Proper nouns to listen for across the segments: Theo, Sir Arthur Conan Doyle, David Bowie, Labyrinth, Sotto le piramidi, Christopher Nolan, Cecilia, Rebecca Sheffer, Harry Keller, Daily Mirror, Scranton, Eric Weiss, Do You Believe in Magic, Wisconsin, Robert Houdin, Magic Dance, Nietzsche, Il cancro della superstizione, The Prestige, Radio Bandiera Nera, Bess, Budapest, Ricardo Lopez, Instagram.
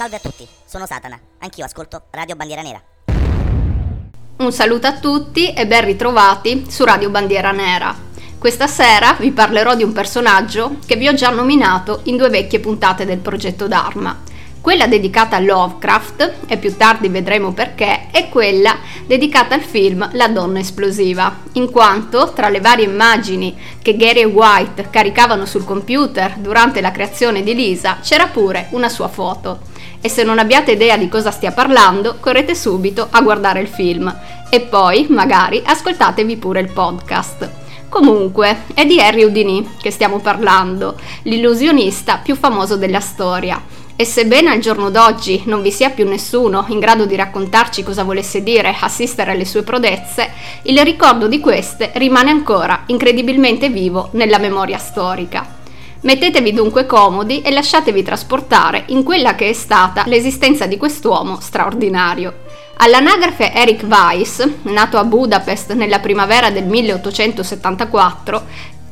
Salve a tutti, sono Satana, anch'io ascolto Radio Bandiera Nera. Un saluto a tutti e ben ritrovati su Radio Bandiera Nera. Questa sera vi parlerò di un personaggio che vi ho già nominato in due vecchie puntate del Progetto Dharma. Quella dedicata a Lovecraft, e più tardi vedremo perché, e quella dedicata al film La donna esplosiva, in quanto tra le varie immagini che Gary e White caricavano sul computer durante la creazione di Lisa c'era pure una sua foto. E se non abbiate idea di cosa stia parlando, correte subito a guardare il film e poi magari ascoltatevi pure il podcast. Comunque, è di Harry Houdini che stiamo parlando, l'illusionista più famoso della storia. E sebbene al giorno d'oggi non vi sia più nessuno in grado di raccontarci cosa volesse dire assistere alle sue prodezze, il ricordo di queste rimane ancora incredibilmente vivo nella memoria storica. Mettetevi dunque comodi e lasciatevi trasportare in quella che è stata l'esistenza di quest'uomo straordinario. All'anagrafe Eric Weiss, nato a Budapest nella primavera del 1874,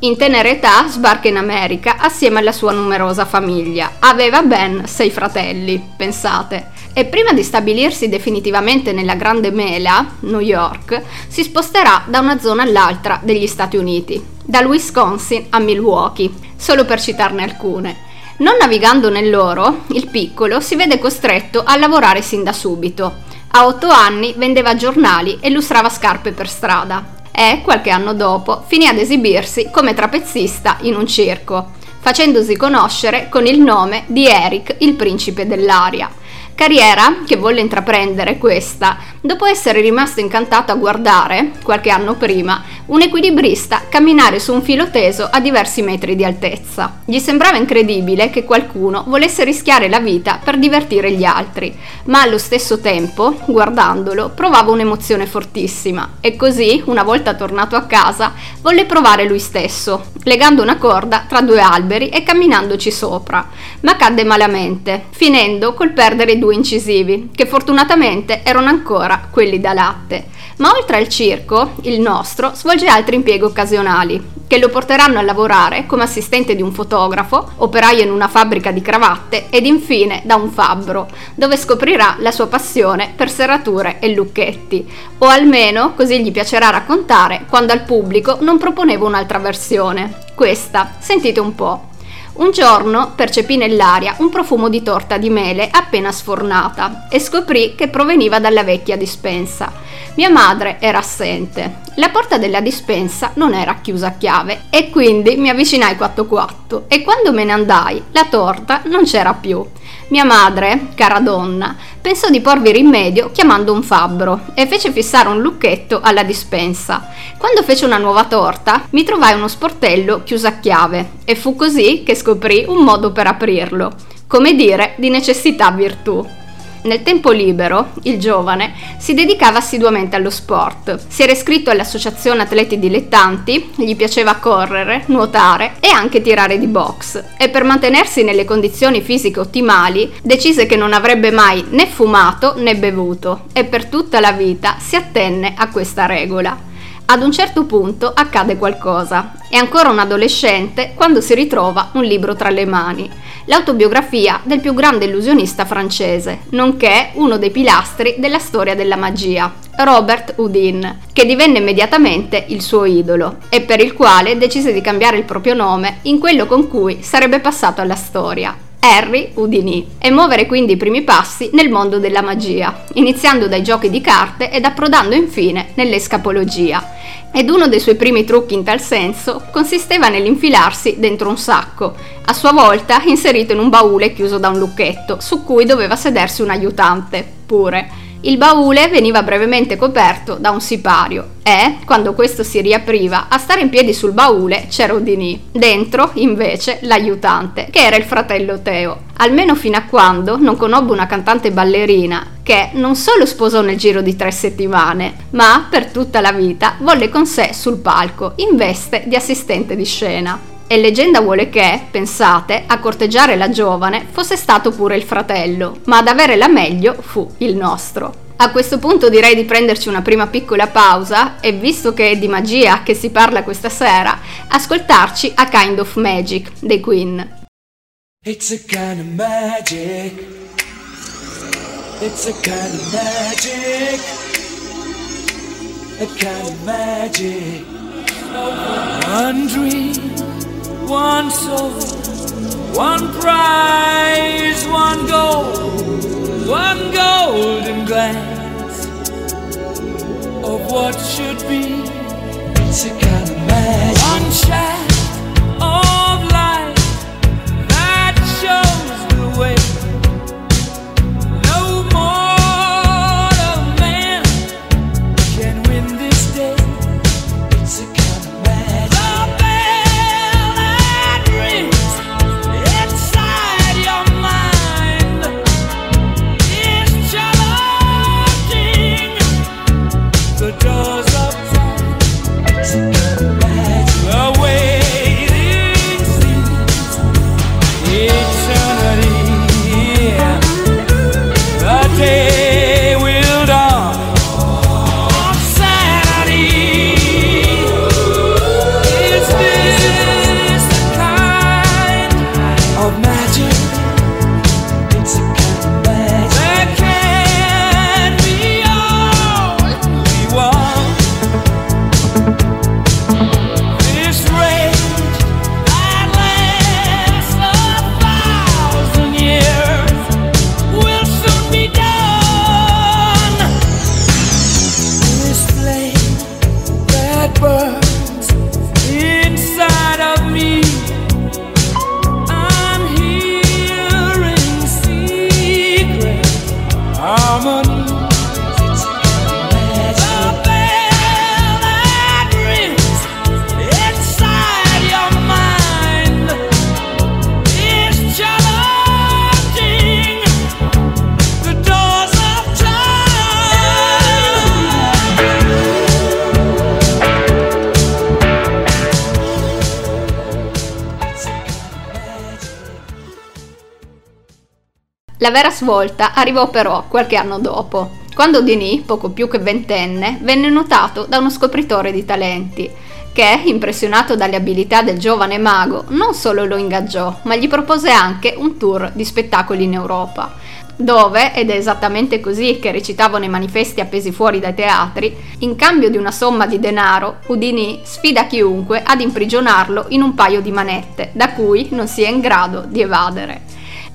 in tenera età sbarca in America assieme alla sua numerosa famiglia. Aveva ben 6 fratelli, pensate. E prima di stabilirsi definitivamente nella Grande Mela, New York, si sposterà da una zona all'altra degli Stati Uniti, dal Wisconsin a Milwaukee, solo per citarne alcune. Non navigando nell'oro, il piccolo si vede costretto a lavorare sin da subito. A 8 anni vendeva giornali e lustrava scarpe per strada. E, qualche anno dopo, finì ad esibirsi come trapezzista in un circo, facendosi conoscere con il nome di Eric, il principe dell'aria. Carriera che volle intraprendere questa, dopo essere rimasto incantato a guardare, qualche anno prima, un equilibrista camminare su un filo teso a diversi metri di altezza. Gli sembrava incredibile che qualcuno volesse rischiare la vita per divertire gli altri, ma allo stesso tempo, guardandolo, provava un'emozione fortissima e così, una volta tornato a casa, volle provare lui stesso, legando una corda tra due alberi e camminandoci sopra, ma cadde malamente, finendo col perdere i due incisivi, che fortunatamente erano ancora quelli da latte. Ma oltre al circo, il nostro svolge altri impieghi occasionali, che lo porteranno a lavorare come assistente di un fotografo, operaio in una fabbrica di cravatte ed infine da un fabbro, dove scoprirà la sua passione per serrature e lucchetti, o almeno così gli piacerà raccontare quando al pubblico non proponevo un'altra versione. Questa, sentite un po'. Un giorno percepì nell'aria un profumo di torta di mele appena sfornata e scoprì che proveniva dalla vecchia dispensa. Mia madre era assente. La porta della dispensa non era chiusa a chiave e quindi mi avvicinai quatto quatto e quando me ne andai la torta non c'era più. Mia madre, cara donna, pensò di porvi rimedio chiamando un fabbro e fece fissare un lucchetto alla dispensa. Quando fece una nuova torta, mi trovai uno sportello chiuso a chiave e fu così che scoprì un modo per aprirlo, come dire di necessità virtù. Nel tempo libero, il giovane si dedicava assiduamente allo sport. Si era iscritto all'associazione atleti dilettanti, gli piaceva correre, nuotare e anche tirare di box. E per mantenersi nelle condizioni fisiche ottimali, decise che non avrebbe mai né fumato né bevuto e per tutta la vita si attenne a questa regola. Ad un certo punto accade qualcosa. È ancora un adolescente quando si ritrova un libro tra le mani, l'autobiografia del più grande illusionista francese, nonché uno dei pilastri della storia della magia, Robert Houdin, che divenne immediatamente il suo idolo e per il quale decise di cambiare il proprio nome in quello con cui sarebbe passato alla storia, Harry Houdini, e muovere quindi i primi passi nel mondo della magia, iniziando dai giochi di carte ed approdando infine nell'escapologia. Ed uno dei suoi primi trucchi in tal senso consisteva nell'infilarsi dentro un sacco, a sua volta inserito in un baule chiuso da un lucchetto, su cui doveva sedersi un aiutante, pure. Il baule veniva brevemente coperto da un sipario e, quando questo si riapriva, a stare in piedi sul baule c'era Houdini. Dentro, invece, l'aiutante, che era il fratello Theo. Almeno fino a quando non conobbe una cantante ballerina che non solo sposò nel giro di 3 settimane, ma per tutta la vita volle con sé sul palco, in veste di assistente di scena. E leggenda vuole che, pensate, a corteggiare la giovane fosse stato pure il fratello, ma ad avere la meglio fu il nostro. A questo punto direi di prenderci una prima piccola pausa e, visto che è di magia che si parla questa sera, ascoltarci A Kind of Magic dei Queen. It's a kind of magic. It's a kind of magic, a kind of magic. One dream, one soul, one prize, one goal, one golden glance of what should be. It's a kind of magic. One shot of light that shows the way. No mortal man can win this day. It's a kind of magic. The bell that rings inside your mind is challenging the doors of time. It's a kind of magic. The way. La vera svolta arrivò però qualche anno dopo, quando Houdini, poco più che ventenne, venne notato da uno scopritore di talenti, che, impressionato dalle abilità del giovane mago, non solo lo ingaggiò, ma gli propose anche un tour di spettacoli in Europa, dove, ed è esattamente così che recitavano i manifesti appesi fuori dai teatri, in cambio di una somma di denaro, Houdini sfida chiunque ad imprigionarlo in un paio di manette, da cui non si è in grado di evadere.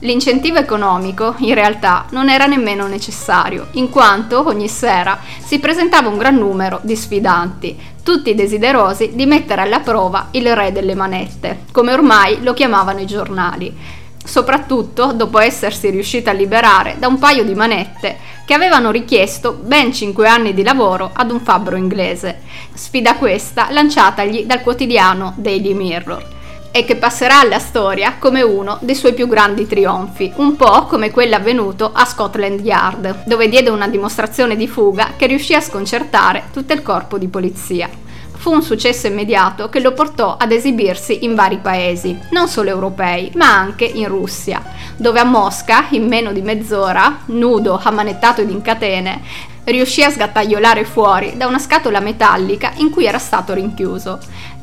L'incentivo economico, in realtà, non era nemmeno necessario, in quanto ogni sera si presentava un gran numero di sfidanti, tutti desiderosi di mettere alla prova il re delle manette, come ormai lo chiamavano i giornali, soprattutto dopo essersi riuscita a liberare da un paio di manette che avevano richiesto ben 5 anni di lavoro ad un fabbro inglese, sfida questa lanciatagli dal quotidiano Daily Mirror, e che passerà alla storia come uno dei suoi più grandi trionfi, un po' come quello avvenuto a Scotland Yard, dove diede una dimostrazione di fuga che riuscì a sconcertare tutto il corpo di polizia. Fu un successo immediato che lo portò ad esibirsi in vari paesi, non solo europei, ma anche in Russia, dove a Mosca, in meno di mezz'ora, nudo, ammanettato ed in catene, riuscì a sgattaiolare fuori da una scatola metallica in cui era stato rinchiuso.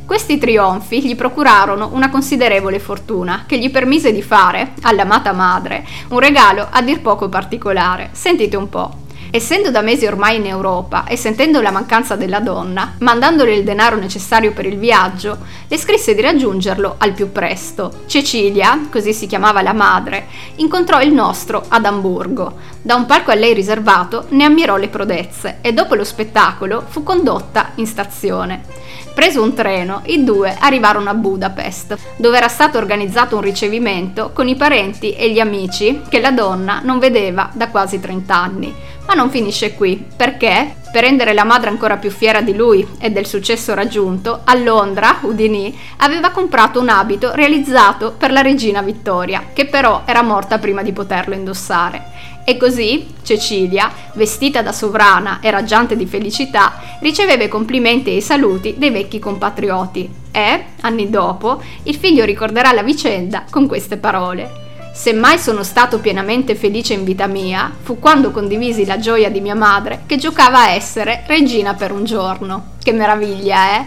Questi trionfi gli procurarono una considerevole fortuna che gli permise di fare, all'amata madre, un regalo a dir poco particolare. Sentite un po'. Essendo da mesi ormai in Europa e sentendo la mancanza della donna, mandandole il denaro necessario per il viaggio, le scrisse di raggiungerlo al più presto. Cecilia, così si chiamava la madre, incontrò il nostro ad Amburgo. Da un palco a lei riservato ne ammirò le prodezze e dopo lo spettacolo fu condotta in stazione. Preso un treno, i due arrivarono a Budapest, dove era stato organizzato un ricevimento con i parenti e gli amici che la donna non vedeva da quasi 30 anni. Ma non finisce qui, perché, per rendere la madre ancora più fiera di lui e del successo raggiunto, a Londra Houdini aveva comprato un abito realizzato per la regina Vittoria, che però era morta prima di poterlo indossare. E così Cecilia, vestita da sovrana e raggiante di felicità, riceveva i complimenti e i saluti dei vecchi compatrioti e, anni dopo, il figlio ricorderà la vicenda con queste parole. Se mai sono stato pienamente felice in vita mia, fu quando condivisi la gioia di mia madre che giocava a essere regina per un giorno. Che meraviglia, eh?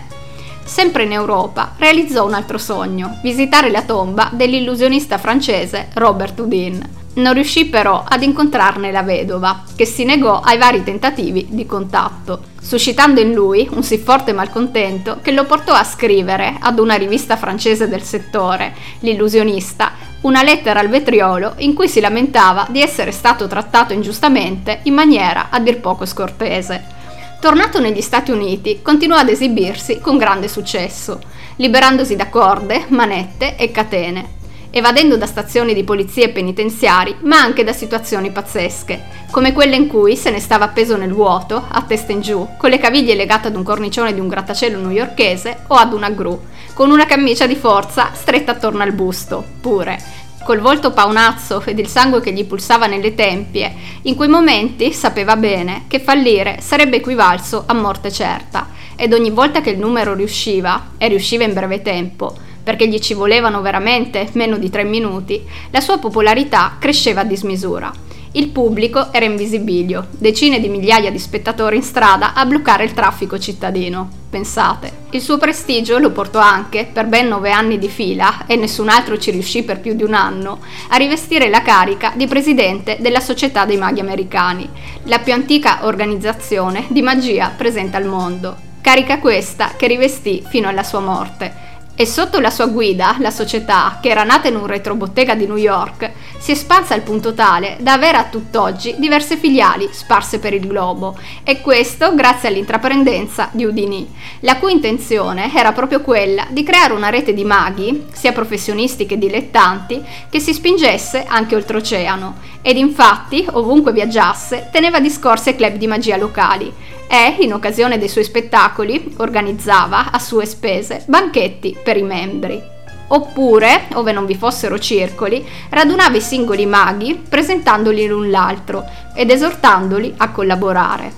Sempre in Europa realizzò un altro sogno, visitare la tomba dell'illusionista francese Robert Houdin. Non riuscì però ad incontrarne la vedova, che si negò ai vari tentativi di contatto, suscitando in lui un sì forte malcontento che lo portò a scrivere ad una rivista francese del settore, l'Illusionista, una lettera al vetriolo in cui si lamentava di essere stato trattato ingiustamente in maniera a dir poco scortese. Tornato negli Stati Uniti, continuò ad esibirsi con grande successo, liberandosi da corde, manette e catene, evadendo da stazioni di polizia e penitenziari, ma anche da situazioni pazzesche, come quelle in cui se ne stava appeso nel vuoto, a testa in giù, con le caviglie legate ad un cornicione di un grattacielo newyorkese o ad una gru, con una camicia di forza stretta attorno al busto, pure, col volto paonazzo ed il sangue che gli pulsava nelle tempie. In quei momenti sapeva bene che fallire sarebbe equivalso a morte certa, ed ogni volta che il numero riusciva, e riusciva in breve tempo, perché gli ci volevano veramente meno di 3 minuti, la sua popolarità cresceva a dismisura. Il pubblico era in visibilio, decine di migliaia di spettatori in strada a bloccare il traffico cittadino. Pensate, il suo prestigio lo portò anche, per ben 9 anni di fila, e nessun altro ci riuscì per più di un anno, a rivestire la carica di presidente della Società dei Maghi Americani, la più antica organizzazione di magia presente al mondo. Carica questa che rivestì fino alla sua morte. E sotto la sua guida, la società, che era nata in un retrobottega di New York, si è espansa al punto tale da avere a tutt'oggi diverse filiali sparse per il globo, e questo grazie all'intraprendenza di Houdini, la cui intenzione era proprio quella di creare una rete di maghi, sia professionisti che dilettanti, che si spingesse anche oltreoceano, ed infatti, ovunque viaggiasse, teneva discorsi ai club di magia locali, e, in occasione dei suoi spettacoli, organizzava, a sue spese, banchetti per i membri. Oppure, ove non vi fossero circoli, radunava i singoli maghi, presentandoli l'un l'altro ed esortandoli a collaborare.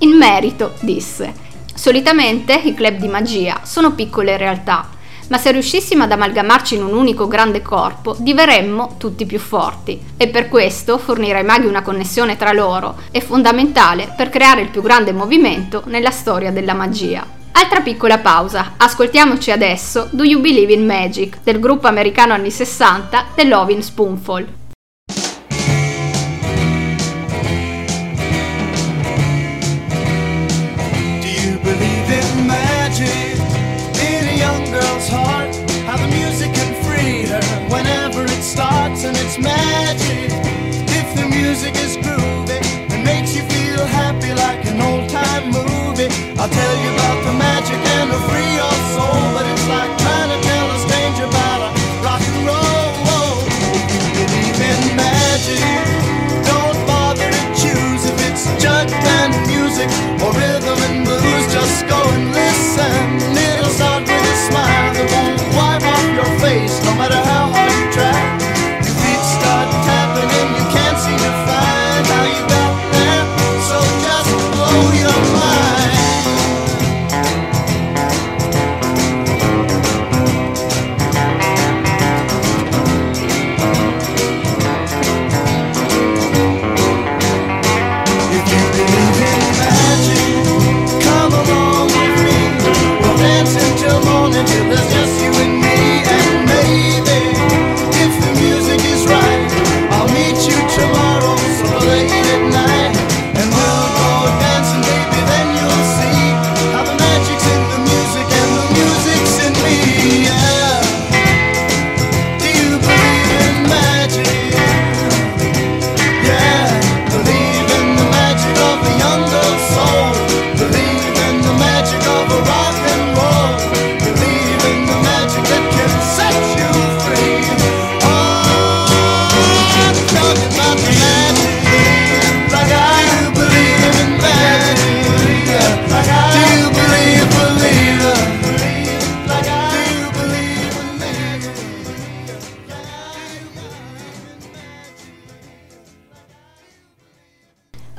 In merito, disse: solitamente i club di magia sono piccole realtà, ma se riuscissimo ad amalgamarci in un unico grande corpo, diveremmo tutti più forti, e per questo fornire ai maghi una connessione tra loro è fondamentale per creare il più grande movimento nella storia della magia. Altra piccola pausa, ascoltiamoci adesso Do You Believe in Magic del gruppo americano anni 60 The Lovin' Spoonful. Magic, if the music is groovy and makes you feel happy like an old-time movie. I'll tell you about the magic and it'll free your soul, but it's like trying to tell a stranger about a rock and roll. You believe in magic, don't bother to choose if it's jug band music or rhythm and blues. Just go and listen, it'll start with a smile that won't wipe off your face no matter how hard you try.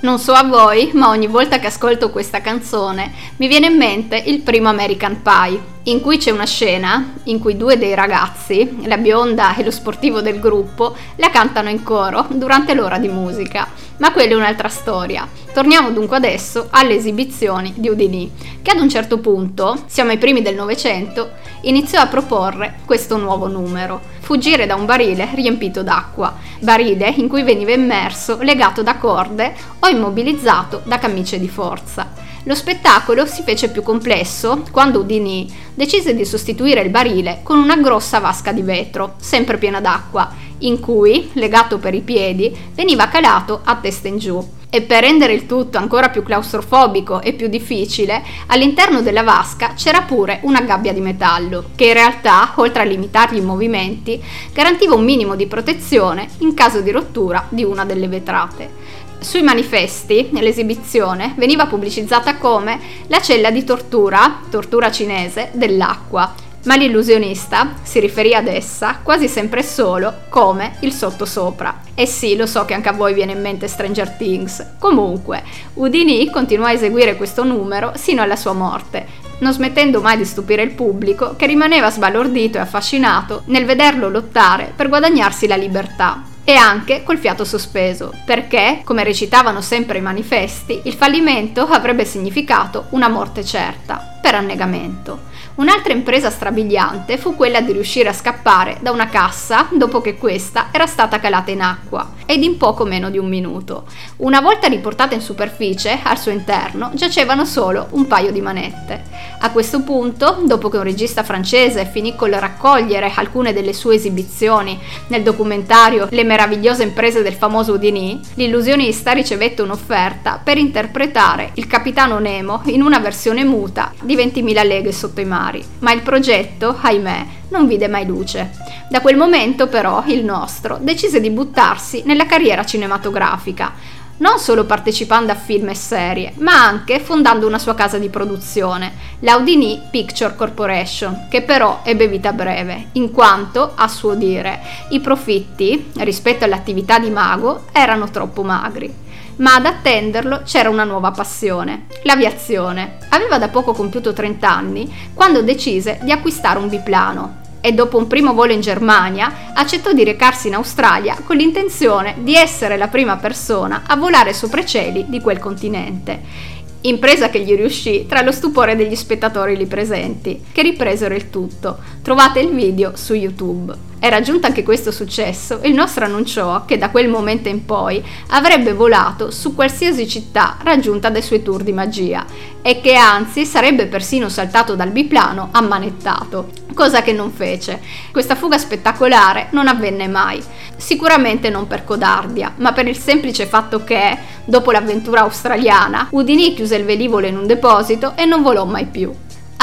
Non so a voi, ma ogni volta che ascolto questa canzone mi viene in mente il primo American Pie, in cui c'è una scena in cui due dei ragazzi, la bionda e lo sportivo del gruppo, la cantano in coro durante l'ora di musica. Ma quella è un'altra storia. Torniamo dunque adesso alle esibizioni di Houdini, che ad un certo punto, siamo ai primi del Novecento, iniziò a proporre questo nuovo numero. fuggire da un barile riempito d'acqua, barile in cui veniva immerso, legato da corde o immobilizzato da camicie di forza. Lo spettacolo si fece più complesso quando Houdini decise di sostituire il barile con una grossa vasca di vetro, sempre piena d'acqua, in cui, legato per i piedi, veniva calato a testa in giù. E per rendere il tutto ancora più claustrofobico e più difficile, all'interno della vasca c'era pure una gabbia di metallo, che in realtà, oltre a limitargli i movimenti, garantiva un minimo di protezione in caso di rottura di una delle vetrate. Sui manifesti, nell'esibizione, veniva pubblicizzata come la cella di tortura cinese, dell'acqua, ma l'illusionista si riferì ad essa quasi sempre solo come il sottosopra. E sì, lo so che anche a voi viene in mente Stranger Things. Comunque, Houdini continuò a eseguire questo numero sino alla sua morte, non smettendo mai di stupire il pubblico che rimaneva sbalordito e affascinato nel vederlo lottare per guadagnarsi la libertà. E anche col fiato sospeso, perché, come recitavano sempre i manifesti, il fallimento avrebbe significato una morte certa, per annegamento. Un'altra impresa strabiliante fu quella di riuscire a scappare da una cassa dopo che questa era stata calata in acqua, ed in poco meno di un minuto. Una volta riportata in superficie, al suo interno giacevano solo un paio di manette. A questo punto, dopo che un regista francese finì col raccogliere alcune delle sue esibizioni nel documentario Le meravigliose imprese del famoso Houdini, l'illusionista ricevette un'offerta per interpretare il capitano Nemo in una versione muta di 20.000 leghe sotto i mari, ma il progetto, ahimè, non vide mai luce. Da quel momento però il nostro decise di buttarsi nella carriera cinematografica, non solo partecipando a film e serie, ma anche fondando una sua casa di produzione, la Houdini Picture Corporation, che però ebbe vita breve, in quanto, a suo dire, i profitti, rispetto all'attività di mago, erano troppo magri. Ma ad attenderlo c'era una nuova passione, l'aviazione. Aveva da poco compiuto 30 anni quando decise di acquistare un biplano e dopo un primo volo in Germania accettò di recarsi in Australia con l'intenzione di essere la prima persona a volare sopra i cieli di quel continente. Impresa che gli riuscì tra lo stupore degli spettatori lì presenti, che ripresero il tutto. Trovate il video su YouTube. Era giunto anche questo successo, il nostro annunciò che da quel momento in poi avrebbe volato su qualsiasi città raggiunta dai suoi tour di magia e che anzi sarebbe persino saltato dal biplano ammanettato, cosa che non fece. Questa fuga spettacolare non avvenne mai, sicuramente non per codardia, ma per il semplice fatto che, dopo l'avventura australiana, Houdini chiuse il velivolo in un deposito e non volò mai più.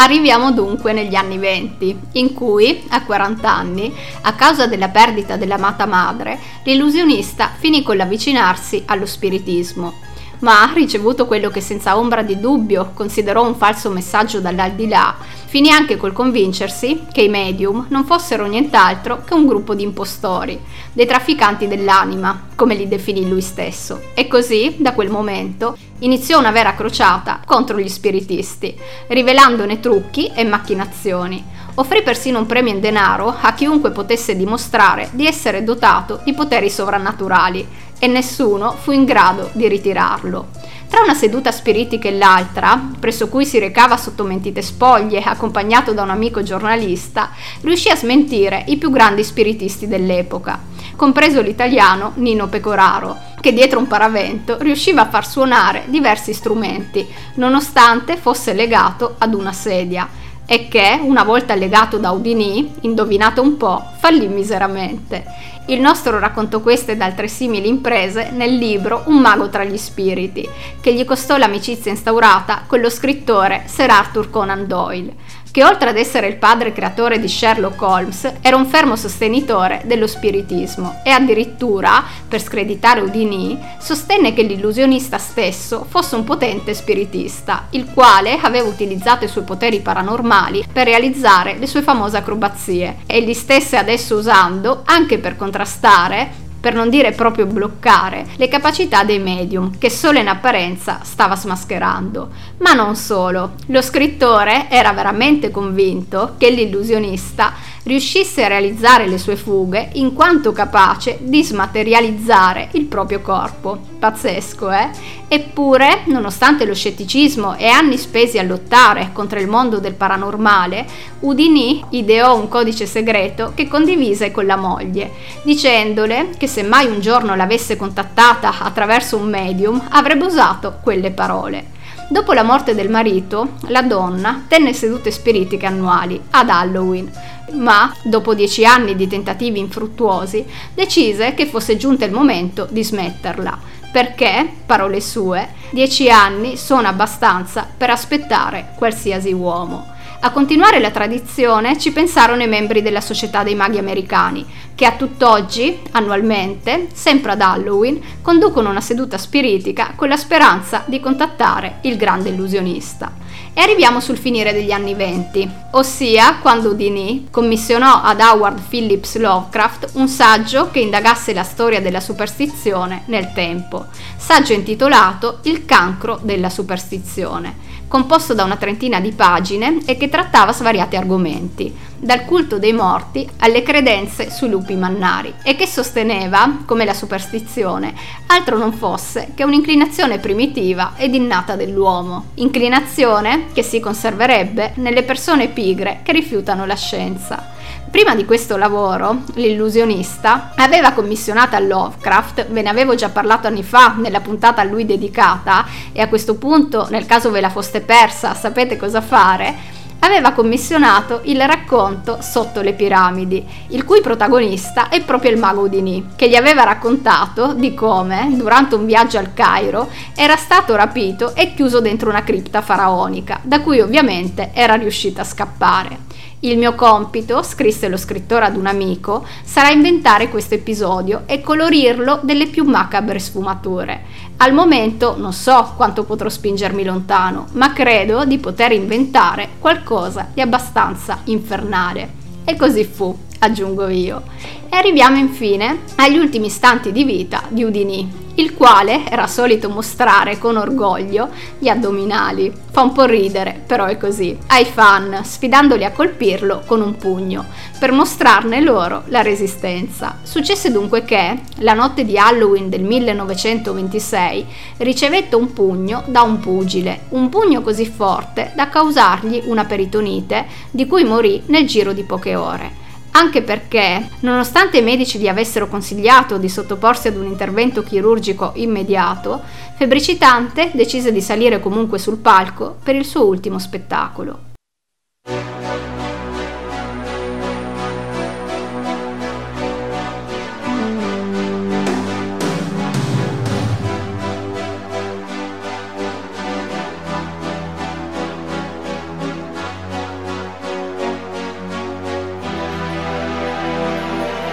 Arriviamo dunque negli anni 20, in cui, a 40 anni, a causa della perdita dell'amata madre, l'illusionista finì con l'avvicinarsi allo spiritismo, ma ricevuto quello che senza ombra di dubbio considerò un falso messaggio dall'aldilà, finì anche col convincersi che i medium non fossero nient'altro che un gruppo di impostori, dei trafficanti dell'anima, come li definì lui stesso, e così, da quel momento, iniziò una vera crociata contro gli spiritisti, rivelandone trucchi e macchinazioni. Offrì persino un premio in denaro a chiunque potesse dimostrare di essere dotato di poteri sovrannaturali e nessuno fu in grado di ritirarlo. Tra una seduta spiritica e l'altra, presso cui si recava sotto mentite spoglie accompagnato da un amico giornalista, riuscì a smentire i più grandi spiritisti dell'epoca, compreso l'italiano Nino Pecoraro, che dietro un paravento riusciva a far suonare diversi strumenti, nonostante fosse legato ad una sedia, e che, una volta legato da Houdini, indovinato un po', fallì miseramente. Il nostro raccontò queste ed altre simili imprese nel libro Un mago tra gli spiriti, che gli costò l'amicizia instaurata con lo scrittore Sir Arthur Conan Doyle, che oltre ad essere il padre creatore di Sherlock Holmes, era un fermo sostenitore dello spiritismo e addirittura, per screditare Houdini, sostenne che l'illusionista stesso fosse un potente spiritista, il quale aveva utilizzato i suoi poteri paranormali per realizzare le sue famose acrobazie e li stesse adesso usando anche per contrastare, per non dire proprio bloccare, le capacità dei medium che solo in apparenza stava smascherando. Ma non solo, lo scrittore era veramente convinto che l'illusionista riuscisse a realizzare le sue fughe in quanto capace di smaterializzare il proprio corpo. Pazzesco, eh? Eppure, nonostante lo scetticismo e anni spesi a lottare contro il mondo del paranormale, Houdini ideò un codice segreto che condivise con la moglie, dicendole che se mai un giorno l'avesse contattata attraverso un medium avrebbe usato quelle parole. Dopo la morte del marito, la donna tenne sedute spiritiche annuali ad Halloween, ma dopo 10 anni di tentativi infruttuosi decise che fosse giunto il momento di smetterla, perché, parole sue, 10 anni sono abbastanza per aspettare qualsiasi uomo. A continuare la tradizione ci pensarono i membri della Società dei Maghi Americani, che a tutt'oggi, annualmente, sempre ad Halloween, conducono una seduta spiritica con la speranza di contattare il grande illusionista. E arriviamo sul finire degli anni 20, ossia quando Houdini commissionò ad Howard Phillips Lovecraft un saggio che indagasse la storia della superstizione nel tempo, saggio intitolato Il cancro della superstizione, composto da una 30 di pagine e che trattava svariati argomenti, dal culto dei morti alle credenze sui lupi mannari, e che sosteneva come la superstizione altro non fosse che un'inclinazione primitiva ed innata dell'uomo, inclinazione che si conserverebbe nelle persone pigre che rifiutano la scienza. Prima di questo lavoro, l'illusionista aveva commissionato a Lovecraft, ve ne avevo già parlato anni fa nella puntata a lui dedicata, e a questo punto, nel caso ve la foste persa, sapete cosa fare, aveva commissionato il racconto Sotto le piramidi, il cui protagonista è proprio il mago Houdini, che gli aveva raccontato di come, durante un viaggio al Cairo, era stato rapito e chiuso dentro una cripta faraonica, da cui ovviamente era riuscito a scappare. Il mio compito, scrisse lo scrittore ad un amico, sarà inventare questo episodio e colorirlo delle più macabre sfumature. Al momento non so quanto potrò spingermi lontano, ma credo di poter inventare qualcosa di abbastanza infernale. E così fu, aggiungo io. E arriviamo infine agli ultimi istanti di vita di Houdini, il quale era solito mostrare con orgoglio gli addominali. Fa un po' ridere, però è così, ai fan, sfidandoli a colpirlo con un pugno, per mostrarne loro la resistenza. Successe dunque che, la notte di Halloween del 1926, ricevette un pugno da un pugile, un pugno così forte da causargli una peritonite, di cui morì nel giro di poche ore. Anche perché, nonostante i medici gli avessero consigliato di sottoporsi ad un intervento chirurgico immediato, febbricitante decise di salire comunque sul palco per il suo ultimo spettacolo.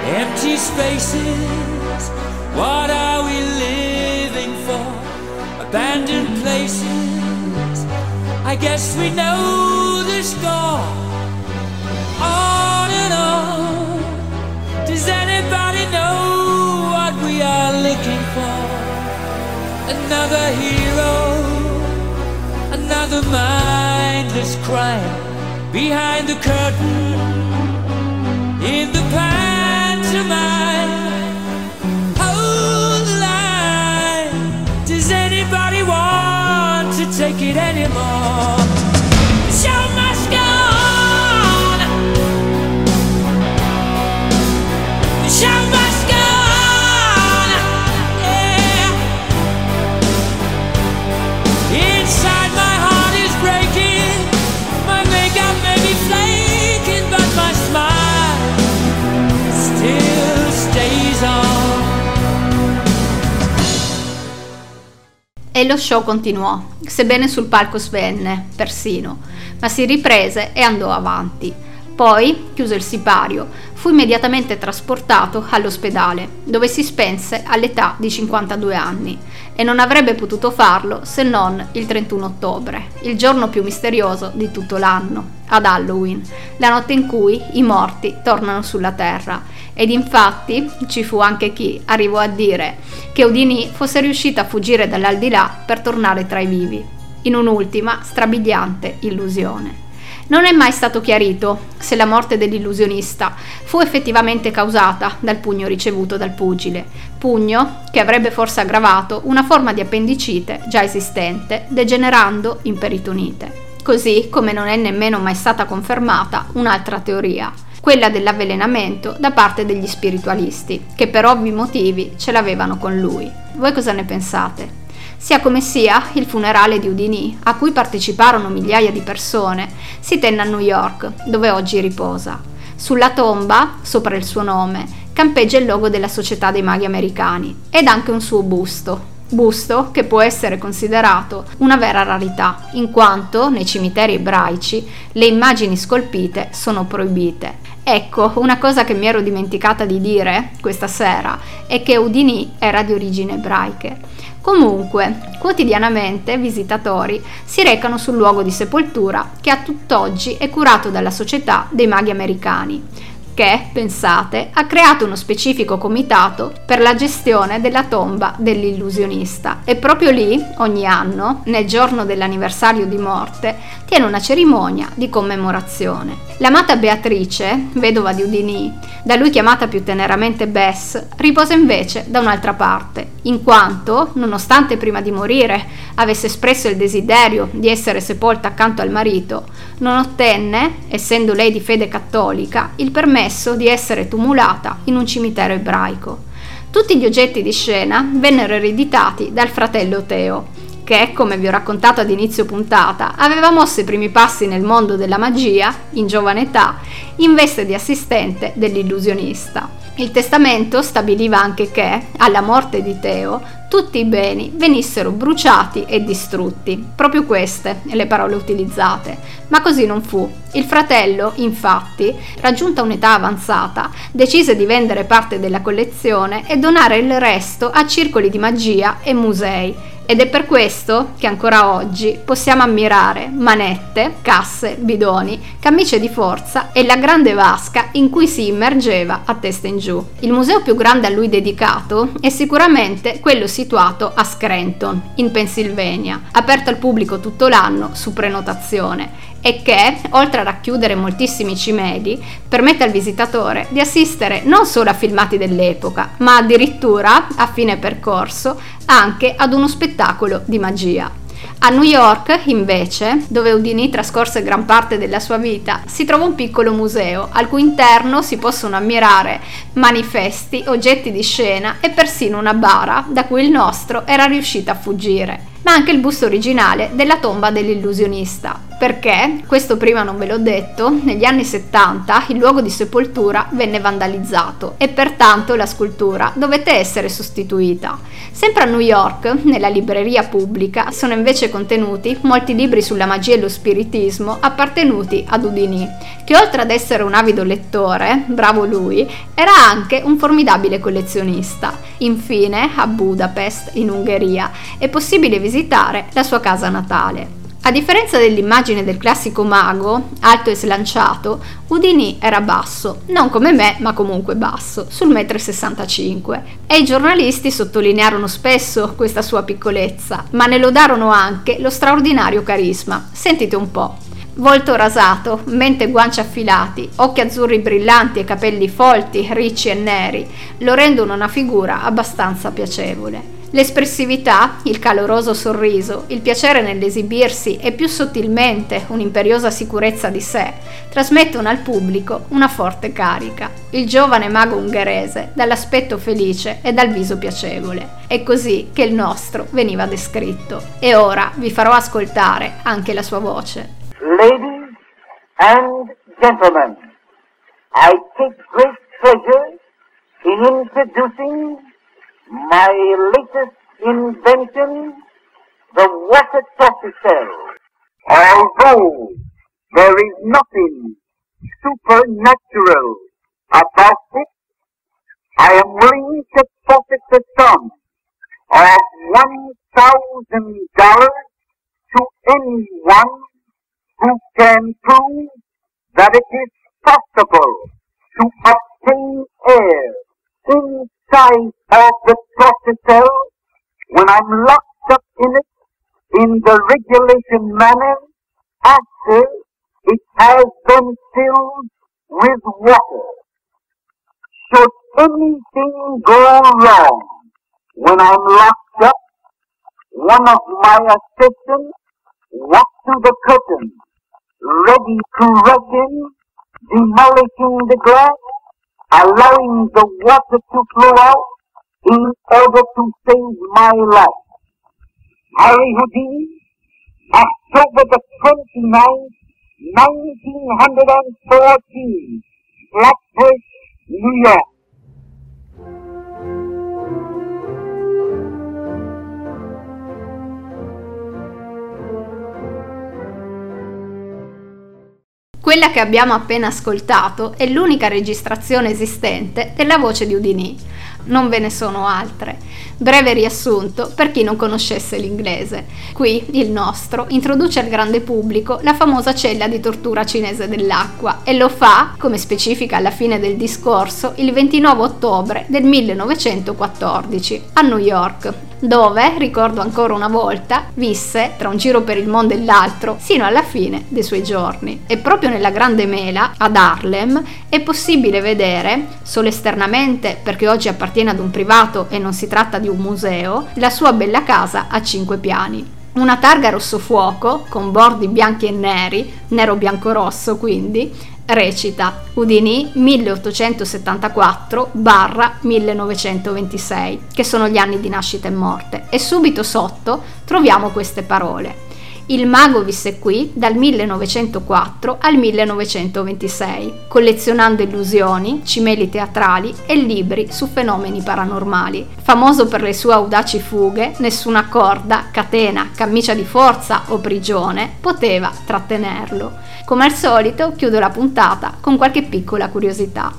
Empty spaces, what are we living for? Abandoned places, I guess we know the score. On and on, does anybody know what we are looking for? Another hero, another mindless crime, behind the curtain, in the past. Hold the line. Does anybody want to take it anymore? The show must go on. The show must go on. Yeah. Inside my heart is breaking. My makeup may be flaking, but my smile stays on. E lo show continuò, sebbene sul palco svenne, persino, ma si riprese e andò avanti. Poi, chiuso il sipario, fu immediatamente trasportato all'ospedale, dove si spense all'età di 52 anni, e non avrebbe potuto farlo se non il 31 ottobre, il giorno più misterioso di tutto l'anno, ad Halloween, la notte in cui i morti tornano sulla Terra. Ed infatti ci fu anche chi arrivò a dire che Houdini fosse riuscito a fuggire dall'aldilà per tornare tra i vivi, in un'ultima strabiliante illusione. Non è mai stato chiarito se la morte dell'illusionista fu effettivamente causata dal pugno ricevuto dal pugile, pugno che avrebbe forse aggravato una forma di appendicite già esistente, degenerando in peritonite. Così come non è nemmeno mai stata confermata un'altra teoria, quella dell'avvelenamento da parte degli spiritualisti, che per ovvi motivi ce l'avevano con lui. Voi cosa ne pensate? Sia come sia, il funerale di Houdini, a cui parteciparono migliaia di persone, si tenne a New York, dove oggi riposa. Sulla tomba, sopra il suo nome, campeggia il logo della Società dei Maghi Americani ed anche un suo busto. Busto che può essere considerato una vera rarità, in quanto nei cimiteri ebraici le immagini scolpite sono proibite. Ecco, una cosa che mi ero dimenticata di dire questa sera è che Houdini era di origini ebraiche. Comunque, quotidianamente visitatori si recano sul luogo di sepoltura che a tutt'oggi è curato dalla Società dei Maghi Americani, che, pensate, ha creato uno specifico comitato per la gestione della tomba dell'illusionista e proprio lì, ogni anno, nel giorno dell'anniversario di morte, tiene una cerimonia di commemorazione. L'amata Beatrice, vedova di Houdini, da lui chiamata più teneramente Bess, riposa invece da un'altra parte, in quanto, nonostante prima di morire avesse espresso il desiderio di essere sepolta accanto al marito, non ottenne, essendo lei di fede cattolica, il permesso di essere tumulata in un cimitero ebraico. Tutti gli oggetti di scena vennero ereditati dal fratello Theo, che, come vi ho raccontato ad inizio puntata, aveva mosso i primi passi nel mondo della magia in giovane età, in veste di assistente dell'illusionista. Il testamento stabiliva anche che, alla morte di Theo, tutti i beni venissero bruciati e distrutti. Proprio queste le parole utilizzate, ma così non fu. Il fratello, infatti, raggiunta un'età avanzata, decise di vendere parte della collezione e donare il resto a circoli di magia e musei. Ed è per questo che ancora oggi possiamo ammirare manette, casse, bidoni, camicie di forza e la grande vasca in cui si immergeva a testa in giù. Il museo più grande a lui dedicato è sicuramente quello situato a Scranton, in Pennsylvania, aperto al pubblico tutto l'anno su prenotazione e che, oltre a racchiudere moltissimi cimeli, permette al visitatore di assistere non solo a filmati dell'epoca, ma addirittura, a fine percorso, anche ad uno spettacolo di magia. A New York, invece, dove Houdini trascorse gran parte della sua vita, si trova un piccolo museo al cui interno si possono ammirare manifesti, oggetti di scena e persino una bara da cui il nostro era riuscito a fuggire, ma anche il busto originale della tomba dell'illusionista. Perché, questo prima non ve l'ho detto, negli anni 70 il luogo di sepoltura venne vandalizzato e pertanto la scultura dovette essere sostituita. Sempre a New York, nella libreria pubblica, sono invece contenuti molti libri sulla magia e lo spiritismo appartenuti ad Houdini, che oltre ad essere un avido lettore, bravo lui, era anche un formidabile collezionista. Infine, a Budapest, in Ungheria, è possibile visitare la sua casa natale. A differenza dell'immagine del classico mago, alto e slanciato, Houdini era basso, non come me, ma comunque basso, sul 1,65 m, e i giornalisti sottolinearono spesso questa sua piccolezza, ma ne lodarono anche lo straordinario carisma. Sentite un po'. Volto rasato, mente e guance affilati, occhi azzurri brillanti e capelli folti, ricci e neri, lo rendono una figura abbastanza piacevole. L'espressività, il caloroso sorriso, il piacere nell'esibirsi e più sottilmente un'imperiosa sicurezza di sé, trasmettono al pubblico una forte carica. Il giovane mago ungherese dall'aspetto felice e dal viso piacevole. È così che il nostro veniva descritto. E ora vi farò ascoltare anche la sua voce. Ladies and gentlemen, I take great pleasure in introducing my latest invention, the water tortoiseshell. Although there is nothing supernatural about it, I am willing to forfeit the sum of $1,000 to anyone who can prove that it is possible to obtain air inside of the tortoiseshell when I'm locked up in it in the regulation manner after it has been filled with water. Should anything go wrong when I'm locked up, one of my assistants walks to the curtain, ready to rush in, demolishing the glass, allowing the water to flow out in order to save my life. Harry Houdini, October the 29th, 1914, Flatbush, New York. Quella che abbiamo appena ascoltato è l'unica registrazione esistente della voce di Houdini. Non ve ne sono altre. Breve riassunto per chi non conoscesse l'inglese. Qui, il nostro, introduce al grande pubblico la famosa cella di tortura cinese dell'acqua e lo fa, come specifica alla fine del discorso, il 29 ottobre del 1914 a New York, dove, ricordo ancora una volta, visse tra un giro per il mondo e l'altro sino alla fine dei suoi giorni. E proprio nella Grande Mela, ad Harlem, è possibile vedere, solo esternamente perché oggi appartiene ad un privato e non si tratta di un museo, la sua bella casa a 5 piani. Una targa rosso fuoco, con bordi bianchi e neri, nero-bianco-rosso quindi, recita Houdini 1874-1926, che sono gli anni di nascita e morte, e subito sotto troviamo queste parole: il mago visse qui dal 1904 al 1926, collezionando illusioni, cimeli teatrali e libri su fenomeni paranormali. Famoso per le sue audaci fughe, nessuna corda, catena, camicia di forza o prigione poteva trattenerlo. Come al solito, chiudo la puntata con qualche piccola curiosità.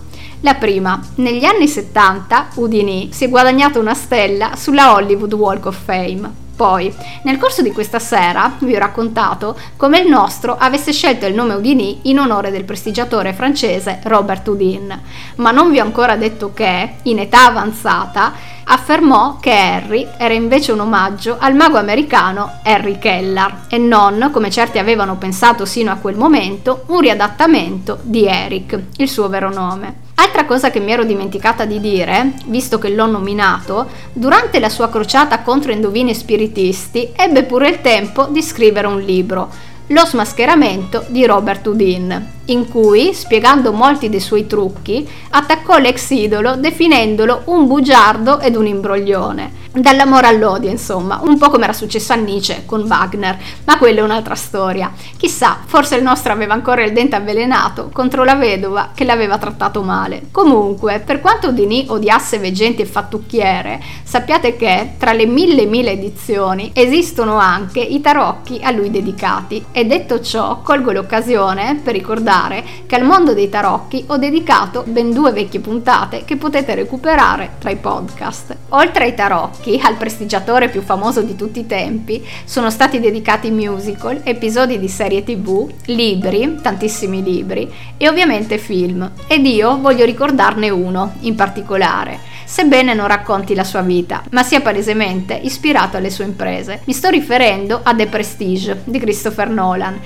La prima: negli anni 70 Houdini si è guadagnato una stella sulla Hollywood Walk of Fame. Poi, nel corso di questa sera, vi ho raccontato come il nostro avesse scelto il nome Houdini in onore del prestigiatore francese Robert Houdin, ma non vi ho ancora detto che, in età avanzata, affermò che Harry era invece un omaggio al mago americano Harry Keller e non, come certi avevano pensato sino a quel momento, un riadattamento di Eric, il suo vero nome. Altra cosa che mi ero dimenticata di dire, visto che l'ho nominato, durante la sua crociata contro indovini spiritisti ebbe pure il tempo di scrivere un libro, Lo smascheramento di Robert Houdin, in cui, spiegando molti dei suoi trucchi, attaccò l'ex idolo definendolo un bugiardo ed un imbroglione. Dall'amore all'odio, insomma, un po' come era successo a Nietzsche con Wagner, ma quella è un'altra storia. Chissà, forse il nostro aveva ancora il dente avvelenato contro la vedova che l'aveva trattato male. Comunque, per quanto Houdini odiasse veggenti e fattucchiere, sappiate che tra le mille edizioni esistono anche i tarocchi a lui dedicati. E detto ciò, colgo l'occasione per ricordare che al mondo dei tarocchi ho dedicato ben 2 vecchie puntate che potete recuperare tra i podcast. Oltre ai tarocchi, al prestigiatore più famoso di tutti i tempi, sono stati dedicati musical, episodi di serie tv, libri, tantissimi libri e ovviamente film. Ed io voglio ricordarne uno in particolare, sebbene non racconti la sua vita, ma sia palesemente ispirato alle sue imprese. Mi sto riferendo a The Prestige di Christopher Nolan,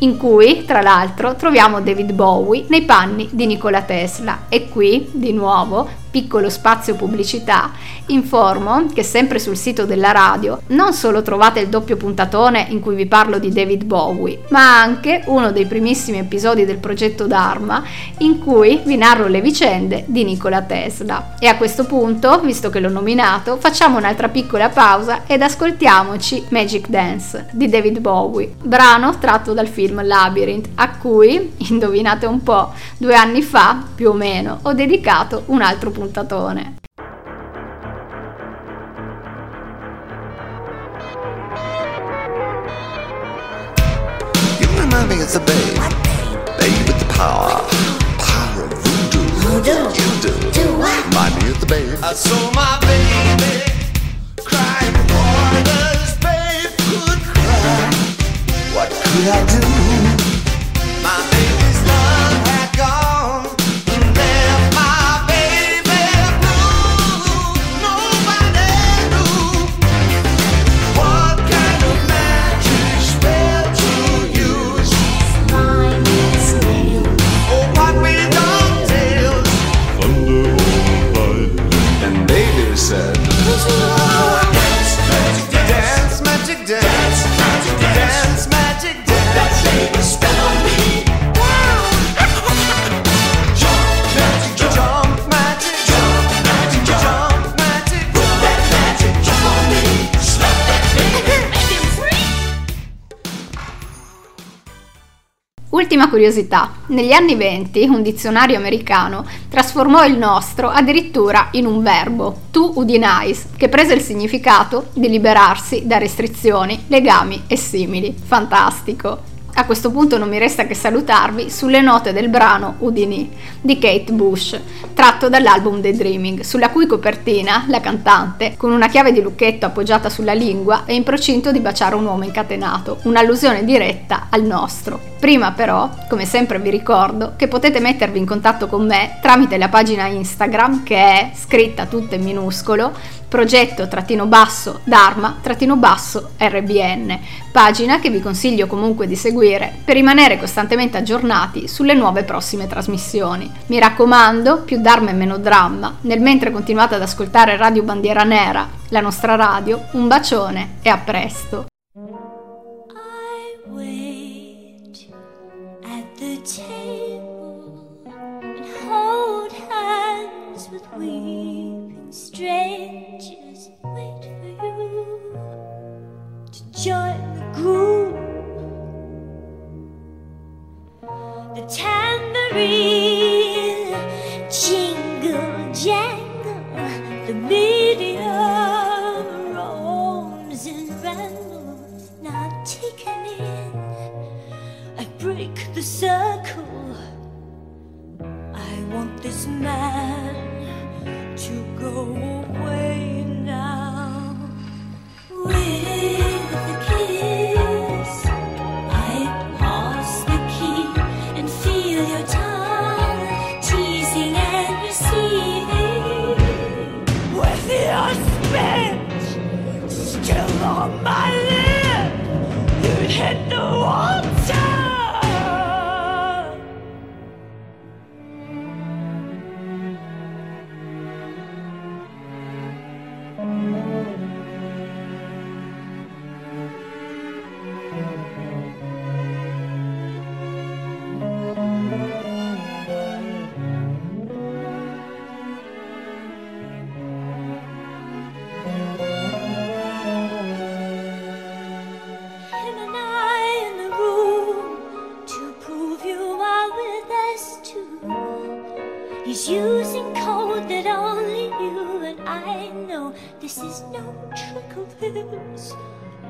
in cui, tra l'altro, troviamo David Bowie nei panni di Nikola Tesla. E qui, di nuovo, piccolo spazio pubblicità, informo che sempre sul sito della radio non solo trovate il doppio puntatone in cui vi parlo di David Bowie, ma anche uno dei primissimi episodi del Progetto Dharma in cui vi narro le vicende di Nikola Tesla. E a questo punto, visto che l'ho nominato, facciamo un'altra piccola pausa ed ascoltiamoci Magic Dance di David Bowie, brano tratto dal film Labyrinth, a cui, indovinate un po', 2 anni fa, più o meno, ho dedicato un altro puntatone. You remind me as a babe, babe with the power of voodoo. You do, remind me as a babe. I saw my baby crying for this babe could cry. What could I do? My baby's love had gone and left my baby blue. Nobody knew what kind of magic spell to use. Ultima curiosità, negli anni 20 un dizionario americano trasformò il nostro addirittura in un verbo, to Houdinize, che prese il significato di liberarsi da restrizioni, legami e simili. Fantastico! A questo punto non mi resta che salutarvi sulle note del brano Houdini di Kate Bush, tratto dall'album Daydreaming, sulla cui copertina la cantante, con una chiave di lucchetto appoggiata sulla lingua, è in procinto di baciare un uomo incatenato, un'allusione diretta al nostro. Prima però, come sempre vi ricordo, che potete mettervi in contatto con me tramite la pagina Instagram che è scritta tutta in minuscolo, progetto-dharma-rbn, pagina che vi consiglio comunque di seguire per rimanere costantemente aggiornati sulle nuove prossime trasmissioni. Mi raccomando, più dharma e meno dramma, nel mentre continuate ad ascoltare Radio Bandiera Nera, la nostra radio. Un bacione e a presto! Strangers wait for you to join the group. The tambourine, jingle, jangle, the media roams and rambles, not taken in. I break the circle. I want this man to go away now. With a kiss I pause the key and feel your tongue teasing and receiving. With your speech still on my lip, you hit the water.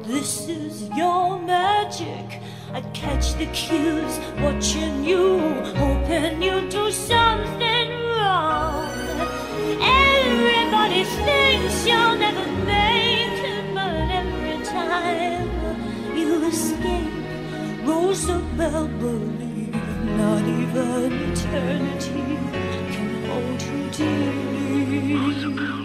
This is your magic. I catch the cues, watching you, hoping you do something wrong. Everybody thinks you'll never make it, but every time you escape, Roosevelt, believe not even eternity can hold you dearly. Roosevelt, believe.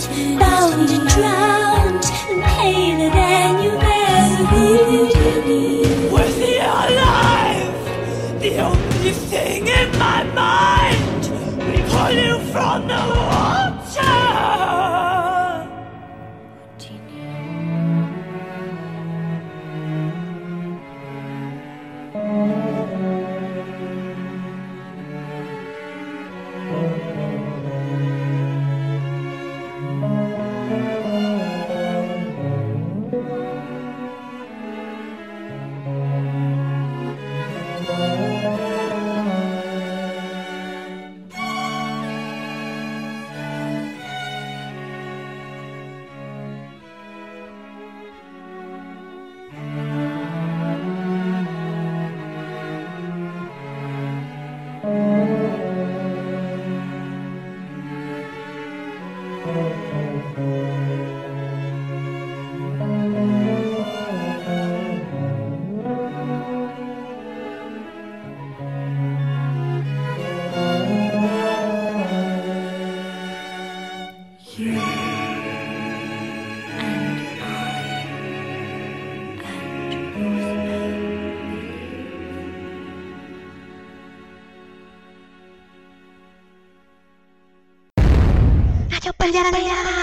Through bound and drowned and paler than you've ever been. Worthy alive, the only thing in my mind. We pull you from the water. Bandiera Nera.